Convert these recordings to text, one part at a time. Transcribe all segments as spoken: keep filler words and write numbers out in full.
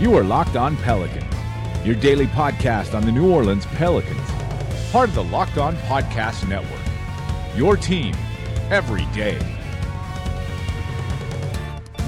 You are Locked On Pelicans, your daily podcast on the New Orleans Pelicans, part of the Locked On Podcast Network, your team every day.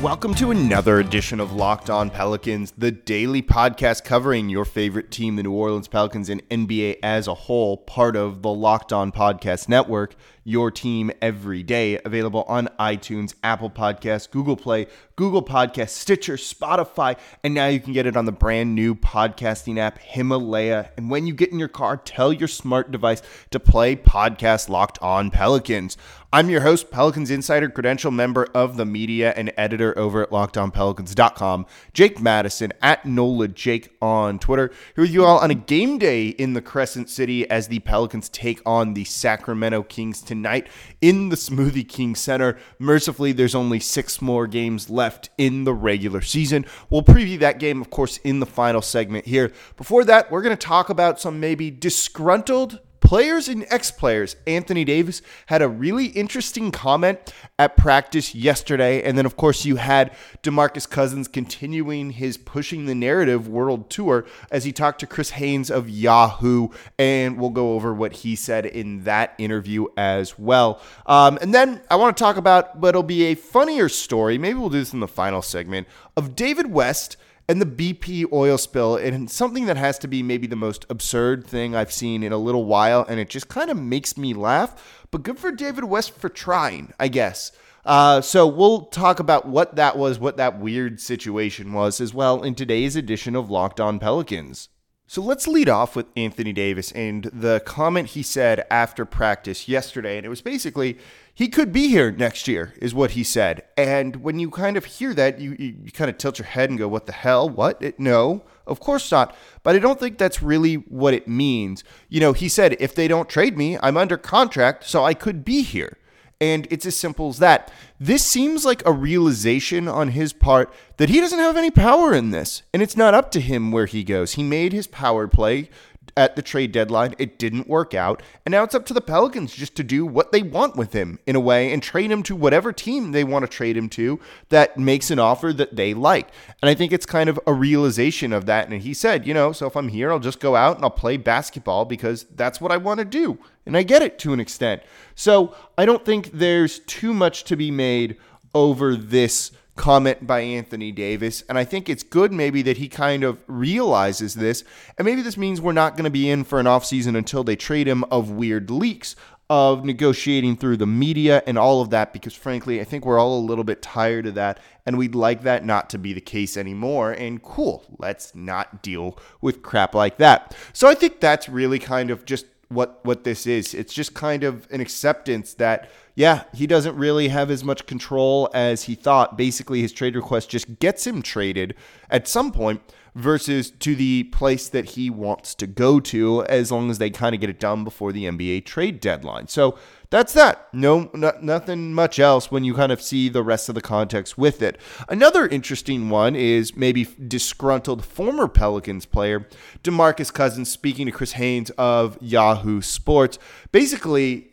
Welcome to another edition of Locked On Pelicans, the daily podcast covering your favorite team, the New Orleans Pelicans, and N B A as a whole, part of the Locked On Podcast Network, your team every day, available on iTunes, Apple Podcasts, Google Play, Google Podcasts, Stitcher, Spotify, and now you can get it on the brand new podcasting app, Himalaya. And when you get in your car, tell your smart device to play podcast Locked On Pelicans. I'm your host, Pelicans Insider, credential member of the media and editor over at locked on pelicans dot com, Jake Madison, at Nola Jake on Twitter. Here with you all on a game day in the Crescent City as the Pelicans take on the Sacramento Kings tonight in the Smoothie King Center. Mercifully, there's only six more games left in the regular season. We'll preview that game, of course, in the final segment here. Before that, we're going to talk about some maybe disgruntled players and ex-players. Anthony Davis had a really interesting comment at practice yesterday. And then, of course, you had DeMarcus Cousins continuing his Pushing the Narrative world tour as he talked to Chris Haynes of Yahoo. And we'll go over what he said in that interview as well. Um, and then I want to talk about what'll be a funnier story. Maybe we'll do this in the final segment of David West and the B P oil spill, and something that has to be maybe the most absurd thing I've seen in a little while, and it just kind of makes me laugh. But good for David West for trying, I guess. Uh, so we'll talk about what that was, what that weird situation was as well in today's edition of Locked On Pelicans. So let's lead off with Anthony Davis and the comment he said after practice yesterday. And it was basically, he could be here next year is what he said. And when you kind of hear that, you, you, you kind of tilt your head and go, what the hell? What? It, no, of course not. But I don't think that's really what it means. You know, he said, if they don't trade me, I'm under contract, so I could be here. And it's as simple as that. This seems like a realization on his part that he doesn't have any power in this, and it's not up to him where he goes. He made his power play at the trade deadline. It didn't work out, and now it's up to the Pelicans just to do what they want with him in a way and trade him to whatever team they want to trade him to that makes an offer that they like. And I think it's kind of a realization of that. And he said, you know, so if I'm here, I'll just go out and I'll play basketball because that's what I want to do. And I get it to an extent. So I don't think there's too much to be made over this comment by Anthony Davis. And I think it's good maybe that he kind of realizes this. And maybe this means we're not going to be in for an offseason until they trade him of weird leaks, of negotiating through the media and all of that. Because frankly, I think we're all a little bit tired of that. And we'd like that not to be the case anymore. And cool, let's not deal with crap like that. So I think that's really kind of just what what this is. It's just kind of an acceptance that, yeah, he doesn't really have as much control as he thought. Basically, his trade request just gets him traded at some point versus to the place that he wants to go to, as long as they kind of get it done before the N B A trade deadline. So that's that. No, no, nothing much else when you kind of see the rest of the context with it. Another interesting one is maybe disgruntled former Pelicans player DeMarcus Cousins speaking to Chris Haynes of Yahoo Sports, basically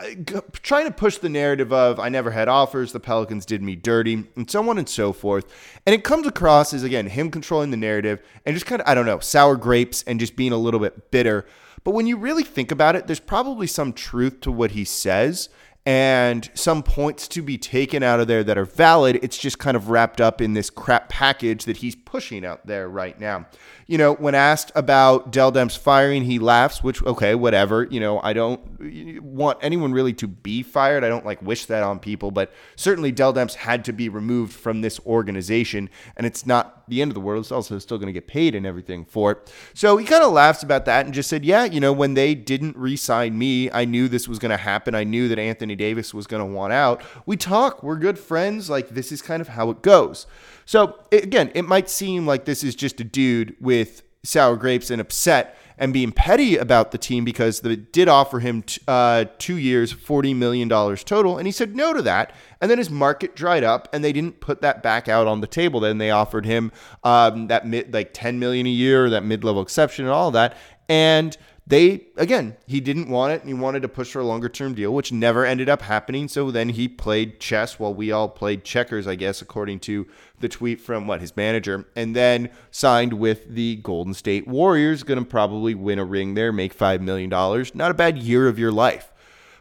uh, trying to push the narrative of, I never had offers, the Pelicans did me dirty, and so on and so forth. And it comes across as, again, him controlling the narrative and just kind of, I don't know, sour grapes and just being a little bit bitter. But when you really think about it, there's probably some truth to what he says and some points to be taken out of there that are valid. It's just kind of wrapped up in this crap package that he's pushing out there right now. You know, when asked about Dell Demps firing, he laughs, which, okay, whatever. You know, I don't want anyone really to be fired. I don't like wish that on people, but certainly Dell Demps had to be removed from this organization, and it's not the end of the world. It's also still going to get paid and everything for it. So he kind of laughs about that and just said, yeah, you know, when they didn't re-sign me, I knew this was going to happen. I knew that Anthony Davis was going to want out. We talk, we're good friends. Like, this is kind of how it goes. So it, again, it might seem like this is just a dude with sour grapes and upset and being petty about the team because they did offer him t- uh, two years, forty million dollars total. And he said no to that. And then his market dried up and they didn't put that back out on the table. Then they offered him um, that mid, like ten million a year, that mid-level exception and all that. And they, again, he didn't want it, and he wanted to push for a longer-term deal, which never ended up happening. So then he played chess while we all played checkers, I guess, according to the tweet from, what, his manager, and then signed with the Golden State Warriors, going to probably win a ring there, make five million dollars. Not a bad year of your life.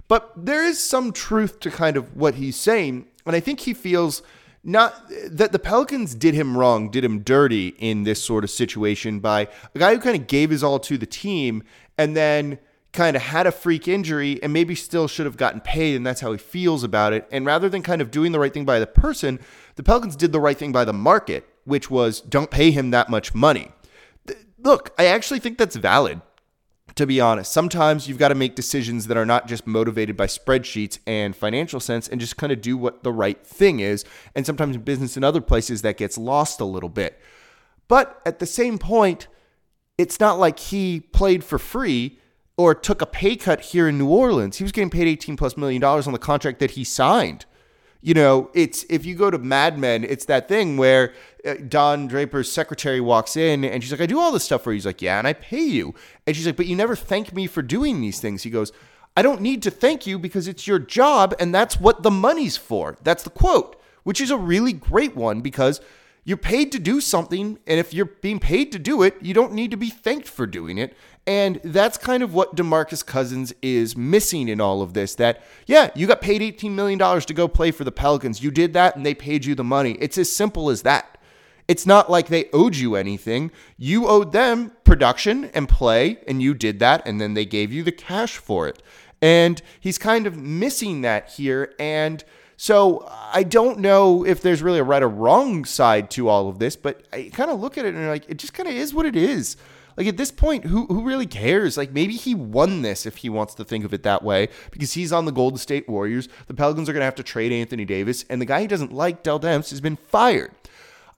But there is some truth to kind of what he's saying, and I think he feels not that the Pelicans did him wrong, did him dirty in this sort of situation by a guy who kind of gave his all to the team and then kind of had a freak injury and maybe still should have gotten paid, and that's how he feels about it. And rather than kind of doing the right thing by the person, the Pelicans did the right thing by the market, which was don't pay him that much money. Look, I actually think that's valid, to be honest. Sometimes you've got to make decisions that are not just motivated by spreadsheets and financial sense, and just kind of do what the right thing is. And sometimes in business and other places that gets lost a little bit. But at the same point, it's not like he played for free or took a pay cut here in New Orleans. He was getting paid eighteen plus million dollars on the contract that he signed. You know, it's, if you go to Mad Men, it's that thing where Don Draper's secretary walks in and she's like, I do all this stuff for you. He's like, yeah, and I pay you. And she's like, but you never thank me for doing these things. He goes, I don't need to thank you because it's your job and that's what the money's for. That's the quote, which is a really great one because you're paid to do something. And if you're being paid to do it, you don't need to be thanked for doing it. And that's kind of what DeMarcus Cousins is missing in all of this, that, yeah, you got paid eighteen million dollars to go play for the Pelicans. You did that and they paid you the money. It's as simple as that. It's not like they owed you anything. You owed them production and play, and you did that, and then they gave you the cash for it. And he's kind of missing that here. And so I don't know if there's really a right or wrong side to all of this, but I kind of look at it and like, it just kind of is what it is. Like, at this point, who who really cares? Like, maybe he won this, if he wants to think of it that way, because he's on the Golden State Warriors. The Pelicans are going to have to trade Anthony Davis, and the guy he doesn't like, Dell Demps, has been fired.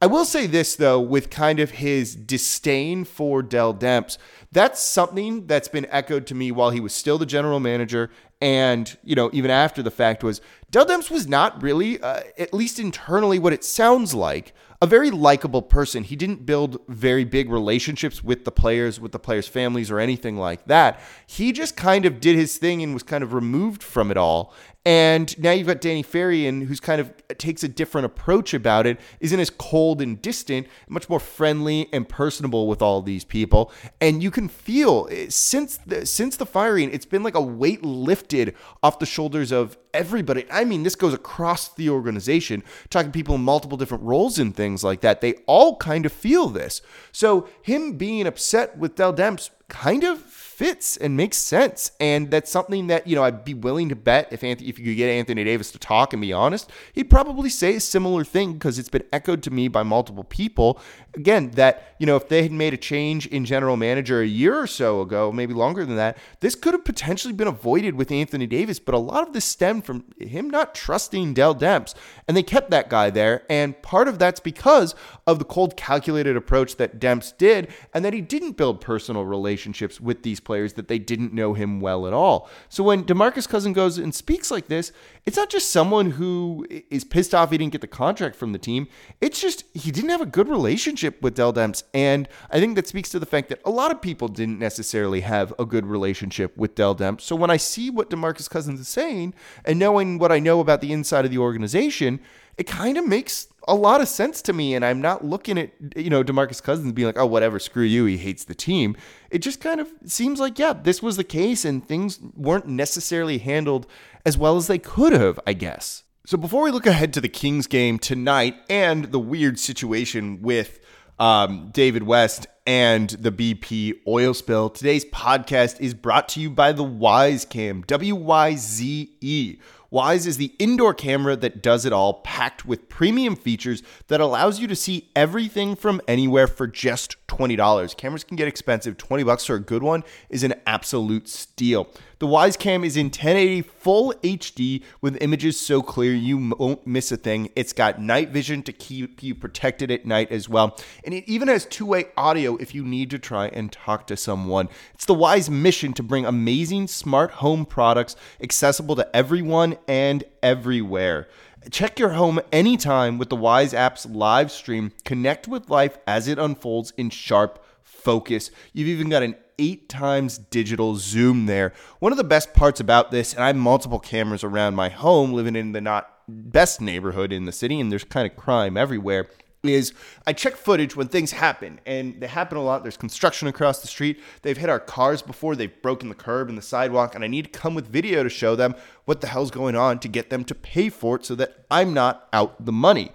I will say this, though, with kind of his disdain for Dell Demps, that's something that's been echoed to me while he was still the general manager and, you know, even after the fact was, Dell Demps was not really, uh, at least internally, what it sounds like, a very likable person. He didn't build very big relationships with the players, with the players' families or anything like that. He just kind of did his thing and was kind of removed from it all. And now you've got Danny Ferry in, who's kind of takes a different approach about it, isn't as cold and distant, much more friendly and personable with all these people. And you can feel since the, since the firing, it's been like a weight lifted off the shoulders of everybody. I mean, this goes across the organization, talking to people in multiple different roles and things like that. They all kind of feel this. So him being upset with Dell Demps kind of fits and makes sense. And that's something that, you know, I'd be willing to bet if Anthony, if you could get Anthony Davis to talk and be honest, he'd probably say a similar thing because it's been echoed to me by multiple people. Again, that, you know, if they had made a change in general manager a year or so ago, maybe longer than that, this could have potentially been avoided with Anthony Davis. But a lot of this stemmed from him not trusting Dell Demps. And they kept that guy there. And part of that's because of the cold, calculated approach that Demps did and that he didn't build personal relationships with these players that they didn't know him well at all. So when DeMarcus Cousins goes and speaks like this, it's not just someone who is pissed off he didn't get the contract from the team. It's just he didn't have a good relationship with Dell Demps. And I think that speaks to the fact that a lot of people didn't necessarily have a good relationship with Dell Demps. So when I see what DeMarcus Cousins is saying and knowing what I know about the inside of the organization, it kind of makes a lot of sense to me. And I'm not looking at, you know, DeMarcus Cousins being like, oh, whatever, screw you, he hates the team. It just kind of seems like, yeah, this was the case and things weren't necessarily handled as well as they could have, I guess. So before we look ahead to the Kings game tonight and the weird situation with um, David West and the B P oil spill, today's podcast is brought to you by the Wyze Cam, W Y Z E. Wyze is the indoor camera that does it all, packed with premium features that allows you to see everything from anywhere for just twenty dollars. Cameras can get expensive. twenty bucks for a good one is an absolute steal. The Wyze Cam is in ten eighty full H D with images so clear you won't miss a thing. It's got night vision to keep you protected at night as well. And it even has two-way audio if you need to try and talk to someone. It's the Wyze mission to bring amazing smart home products accessible to everyone and everywhere. Check your home anytime with the Wyze app's live stream. Connect with life as it unfolds in sharp focus. You've even got an eight times digital zoom there. One of the best parts about this, and I have multiple cameras around my home, living in the not best neighborhood in the city, and there's kind of crime everywhere, is I check footage when things happen, and they happen a lot. There's construction across the street. They've hit our cars before. They've broken the curb and the sidewalk, and I need to come with video to show them what the hell's going on to get them to pay for it so that I'm not out the money.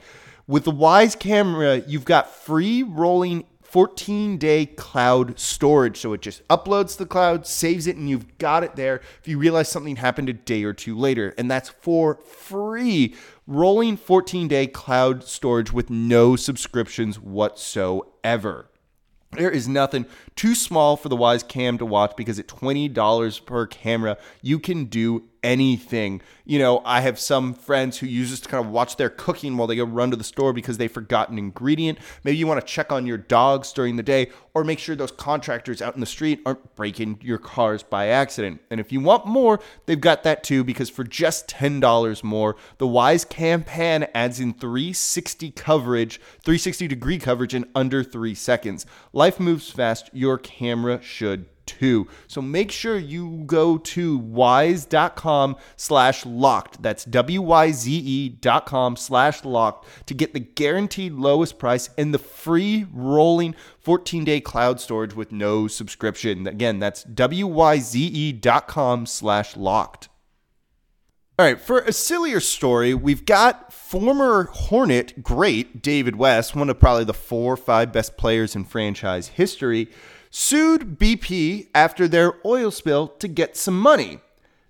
With the Wyze camera, you've got free rolling fourteen-day cloud storage, so it just uploads to the cloud, saves it, and you've got it there if you realize something happened a day or two later, and that's for free. Rolling fourteen-day cloud storage with no subscriptions whatsoever. There is nothing too small for the Wyze Cam to watch, because at twenty dollars per camera, you can do anything. You know, I have some friends who use this to kind of watch their cooking while they go run to the store because they forgot an ingredient. Maybe you want to check on your dogs during the day, or make sure those contractors out in the street aren't breaking your cars by accident. And if you want more, they've got that too, because for just ten dollars more, the Wyze Cam Pan adds in three sixty coverage, three sixty degree coverage in under three seconds. Life moves fast. Your camera should too. So make sure you go to wyze.com slash locked. That's W-Y-Z-E dot com slash locked to get the guaranteed lowest price and the free rolling fourteen-day cloud storage with no subscription. Again, that's W-Y-Z-E dot com slash locked. All right, for a sillier story, we've got former Hornet great David West, one of probably the four or five best players in franchise history, sued B P after their oil spill to get some money.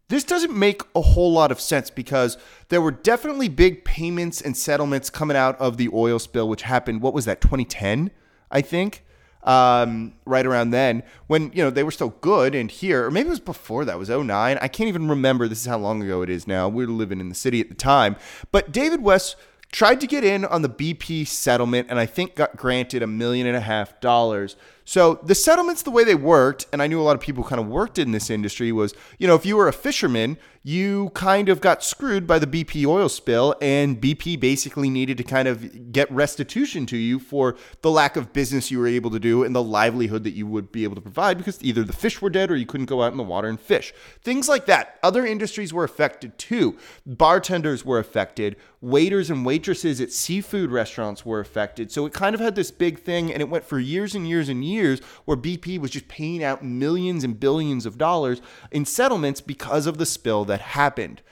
This doesn't make a whole lot of sense, because there were definitely big payments and settlements coming out of the oil spill, which happened, what was that, twenty ten, I think? Um, right around then, when, you know, they were still good and here, or maybe it was before that, it was oh nine. I can't even remember. This is how long ago it is now. We were living in the city at the time. But David West tried to get in on the B P settlement, and I think got granted a million and a half dollars. So the settlements, the way they worked, and I knew a lot of people kind of worked in this industry, was, you know, if you were a fisherman, you kind of got screwed by the B P oil spill, and B P basically needed to kind of get restitution to you for the lack of business you were able to do and the livelihood that you would be able to provide, because either the fish were dead or you couldn't go out in the water and fish. Things like that. Other industries were affected too. Bartenders were affected. Waiters and waitresses at seafood restaurants were affected. So it kind of had this big thing, and it went for years and years and years. years where B P was just paying out millions and billions of dollars in settlements because of the spill that happened.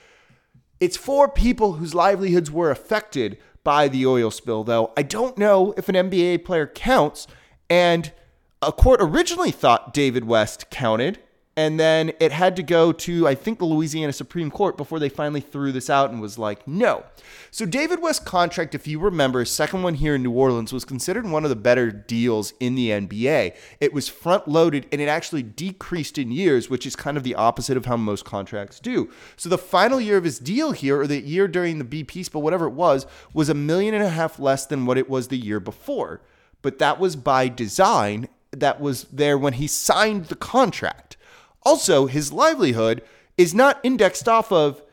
It's for people whose livelihoods were affected by the oil spill, though. I don't know if an N B A player counts, and a court originally thought David West counted, and then it had to go to, I think, the Louisiana Supreme Court before they finally threw this out and was like, no. So David West's contract, if you remember, his second one here in New Orleans, was considered one of the better deals in the N B A. It was front-loaded, and it actually decreased in years, which is kind of the opposite of how most contracts do. So the final year of his deal here, or the year during the B P spill, whatever it was, was a million and a half less than what it was the year before. But that was by design. That was there when he signed the contract. Also, his livelihood is not indexed off of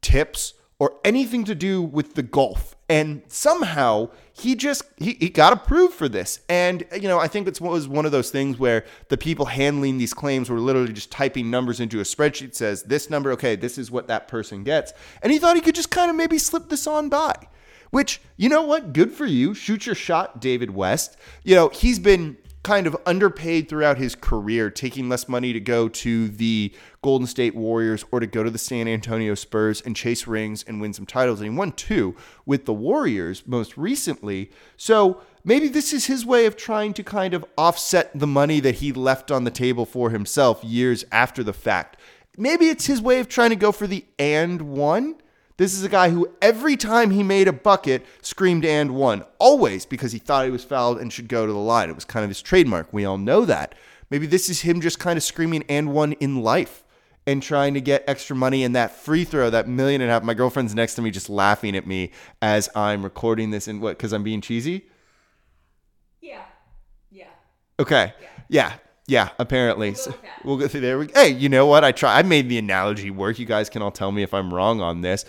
tips or anything to do with the golf. And somehow he just, he, he got approved for this. And, you know, I think it was one of those things where the people handling these claims were literally just typing numbers into a spreadsheet, says this number, okay, this is what that person gets. And he thought he could just kind of maybe slip this on by, which, you know what? Good for you. Shoot your shot, David West. You know, he's been kind of underpaid throughout his career, taking less money to go to the Golden State Warriors or to go to the San Antonio Spurs and chase rings and win some titles. And he won two with the Warriors most recently. So maybe this is his way of trying to kind of offset the money that he left on the table for himself years after the fact. Maybe it's his way of trying to go for the and one. This is a guy who every time he made a bucket screamed and one, always, because he thought he was fouled and should go to the line. It was kind of his trademark. We all know that. Maybe this is him just kind of screaming and one in life and trying to get extra money in that free throw, that million and a half. My girlfriend's next to me just laughing at me as I'm recording this. And what, because I'm being cheesy? Yeah. Yeah. Okay. Yeah. yeah. Yeah, apparently. We'll go, we'll go through there. We, hey, you know what? I try. I made the analogy work. You guys can all tell me if I'm wrong on this.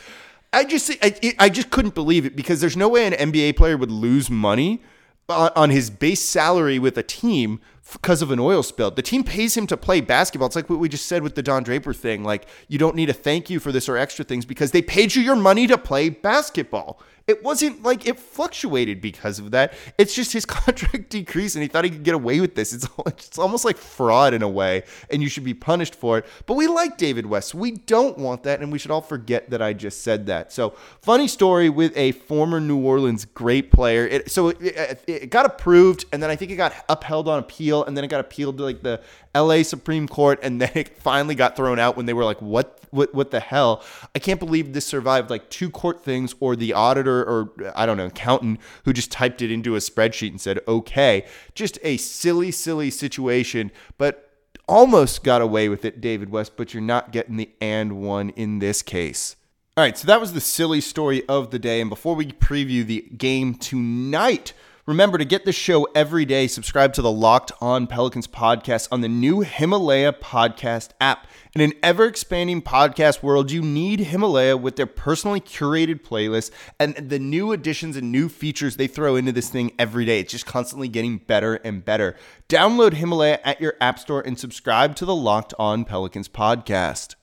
I just, I, I just couldn't believe it, because there's no way an N B A player would lose money on, on his base salary with a team because of an oil spill. The team pays him to play basketball. It's like what we just said with the Don Draper thing. Like, you don't need a thank you for this or extra things because they paid you your money to play basketball. It wasn't like it fluctuated because of that. It's just his contract decreased and he thought he could get away with this. It's, it's almost like fraud in a way, and you should be punished for it. But we like David West. We don't want that, and we should all forget that I just said that. So, funny story with a former New Orleans great player. It, so, it, it got approved, and then I think it got upheld on appeal, and then it got appealed to like the L A Supreme Court, and then it finally got thrown out when they were like, what what, what the hell? I can't believe this survived like two court things or the auditor or I don't know, accountant who just typed it into a spreadsheet and said, okay. Just a silly, silly situation, but almost got away with it, David West, but you're not getting the and one in this case. All right, so that was the silly story of the day. And before we preview the game tonight, remember to get this show every day. Subscribe to the Locked On Pelicans podcast on the new Himalaya podcast app. In an ever-expanding podcast world, you need Himalaya with their personally curated playlist and the new additions and new features they throw into this thing every day. It's just constantly getting better and better. Download Himalaya at your app store and subscribe to the Locked On Pelicans podcast.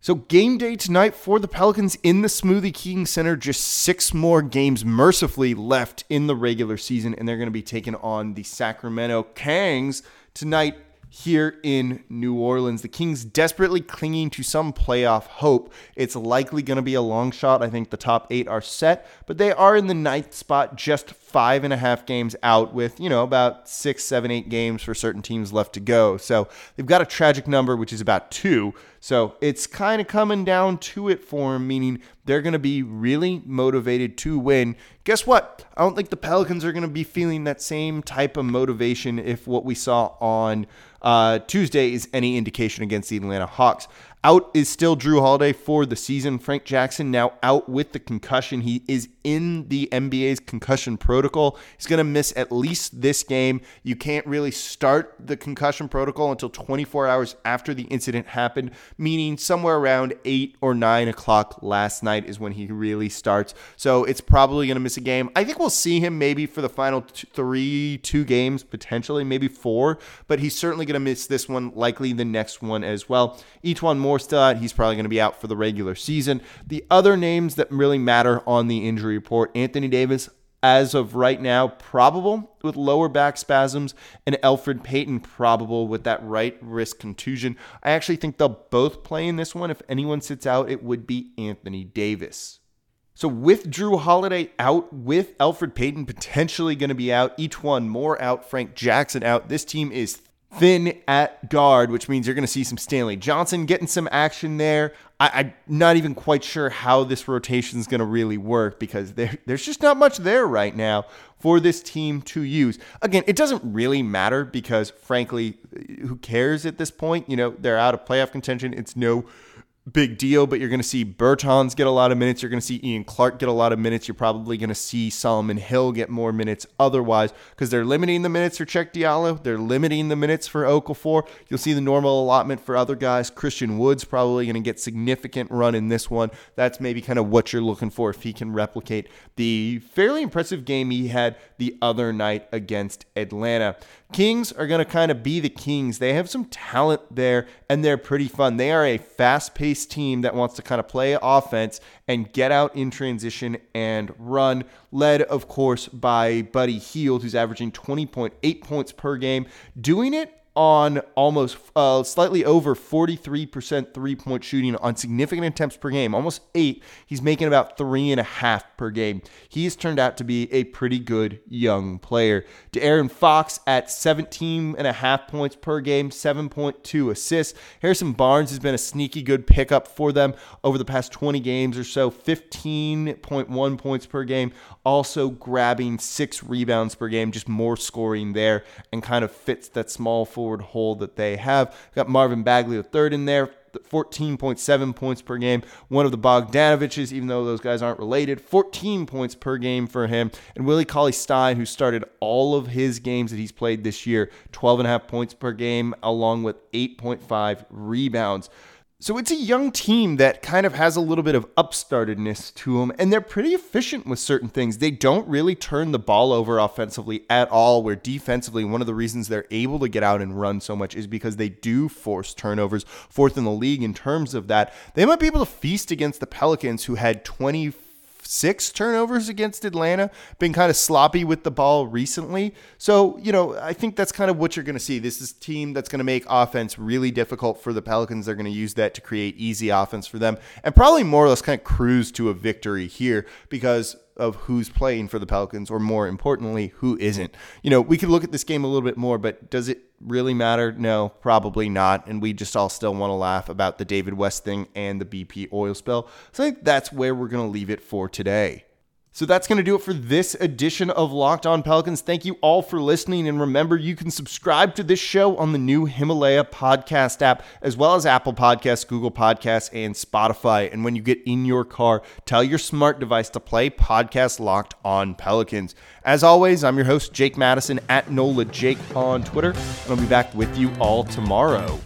So game day tonight for the Pelicans in the Smoothie King Center. Just six more games mercifully left in the regular season, and they're going to be taking on the Sacramento Kings tonight here in New Orleans. The Kings desperately clinging to some playoff hope. It's likely going to be a long shot. I think the top eight are set, but they are in the ninth spot, just five and a half games out with, you know, about six, seven, eight games for certain teams left to go. So they've got a tragic number, which is about two. So it's kind of coming down to it for them, meaning they're going to be really motivated to win. Guess what? I don't think the Pelicans are going to be feeling that same type of motivation if what we saw on uh, Tuesday is any indication against the Atlanta Hawks. Out is still Jrue Holiday for the season. Frank Jackson now out with the concussion. He is in the N B A's concussion protocol. He's going to miss at least this game. You can't really start the concussion protocol until twenty-four hours after the incident happened, meaning somewhere around eight or nine o'clock last night is when he really starts. So it's probably going to miss a game. I think we'll see him maybe for the final two, three, two games, potentially, maybe four. But he's certainly going to miss this one, likely the next one as well. Etuan Moore still out. He's probably going to be out for the regular season. The other names that really matter on the injury report: Anthony Davis, as of right now, probable with lower back spasms, and Alfred Payton probable with that right wrist contusion. I actually think they'll both play in this one. If anyone sits out, it would be Anthony Davis. So with Jrue Holiday out, with Alfred Payton potentially going to be out, Etuan Moore out, Frank Jackson out, this team is thin at guard, which means you're going to see some Stanley Johnson getting some action there. I, I'm not even quite sure how this rotation is going to really work because there, there's just not much there right now for this team to use. Again, it doesn't really matter because, frankly, who cares at this point? You know, they're out of playoff contention. It's no big deal, but you're going to see Bertans get a lot of minutes. You're going to see Ian Clark get a lot of minutes. You're probably going to see Solomon Hill get more minutes otherwise because they're limiting the minutes for Cheick Diallo. They're limiting the minutes for Okafor. You'll see the normal allotment for other guys. Christian Wood's probably going to get significant run in this one. That's maybe kind of what you're looking for if he can replicate the fairly impressive game he had the other night against Atlanta. Kings are going to kind of be the Kings. They have some talent there, and they're pretty fun. They are a fast-paced team that wants to kind of play offense and get out in transition and run, led, of course, by Buddy Hield, who's averaging twenty point eight points per game, doing it on almost uh, slightly over forty-three percent three-point shooting on significant attempts per game, almost eight. He's making about three and a half per game. He's turned out to be a pretty good young player. De'Aaron Fox at seventeen and a half points per game, seven point two assists. Harrison Barnes has been a sneaky good pickup for them over the past twenty games or so, fifteen point one points per game, also grabbing six rebounds per game, just more scoring there and kind of fits that small forward hole that they have. Got Marvin Bagley the third in there, fourteen point seven points per game. One of the Bogdanoviches, even though those guys aren't related, fourteen points per game for him. And Willie Cauley-Stein, who started all of his games that he's played this year, twelve and a half points per game, along with eight point five rebounds. So it's a young team that kind of has a little bit of upstartedness to them, and they're pretty efficient with certain things. They don't really turn the ball over offensively at all, where defensively, one of the reasons they're able to get out and run so much is because they do force turnovers, fourth in the league in terms of that. They might be able to feast against the Pelicans, who had twenty-five six turnovers against Atlanta, been kind of sloppy with the ball recently. So, you know, I think that's kind of what you're going to see. This is a team that's going to make offense really difficult for the Pelicans. They're going to use that to create easy offense for them and probably more or less kind of cruise to a victory here because of who's playing for the Pelicans, or more importantly, who isn't. You know, we could look at this game a little bit more, but does it really matter? No, probably not. And we just all still want to laugh about the David West thing and the B P oil spill. So I think that's where we're going to leave it for today. So that's going to do it for this edition of Locked On Pelicans. Thank you all for listening. And remember, you can subscribe to this show on the new Himalaya podcast app, as well as Apple Podcasts, Google Podcasts, and Spotify. And when you get in your car, tell your smart device to play podcast Locked On Pelicans. As always, I'm your host, Jake Madison, at Nola Jake on Twitter. And I'll be back with you all tomorrow.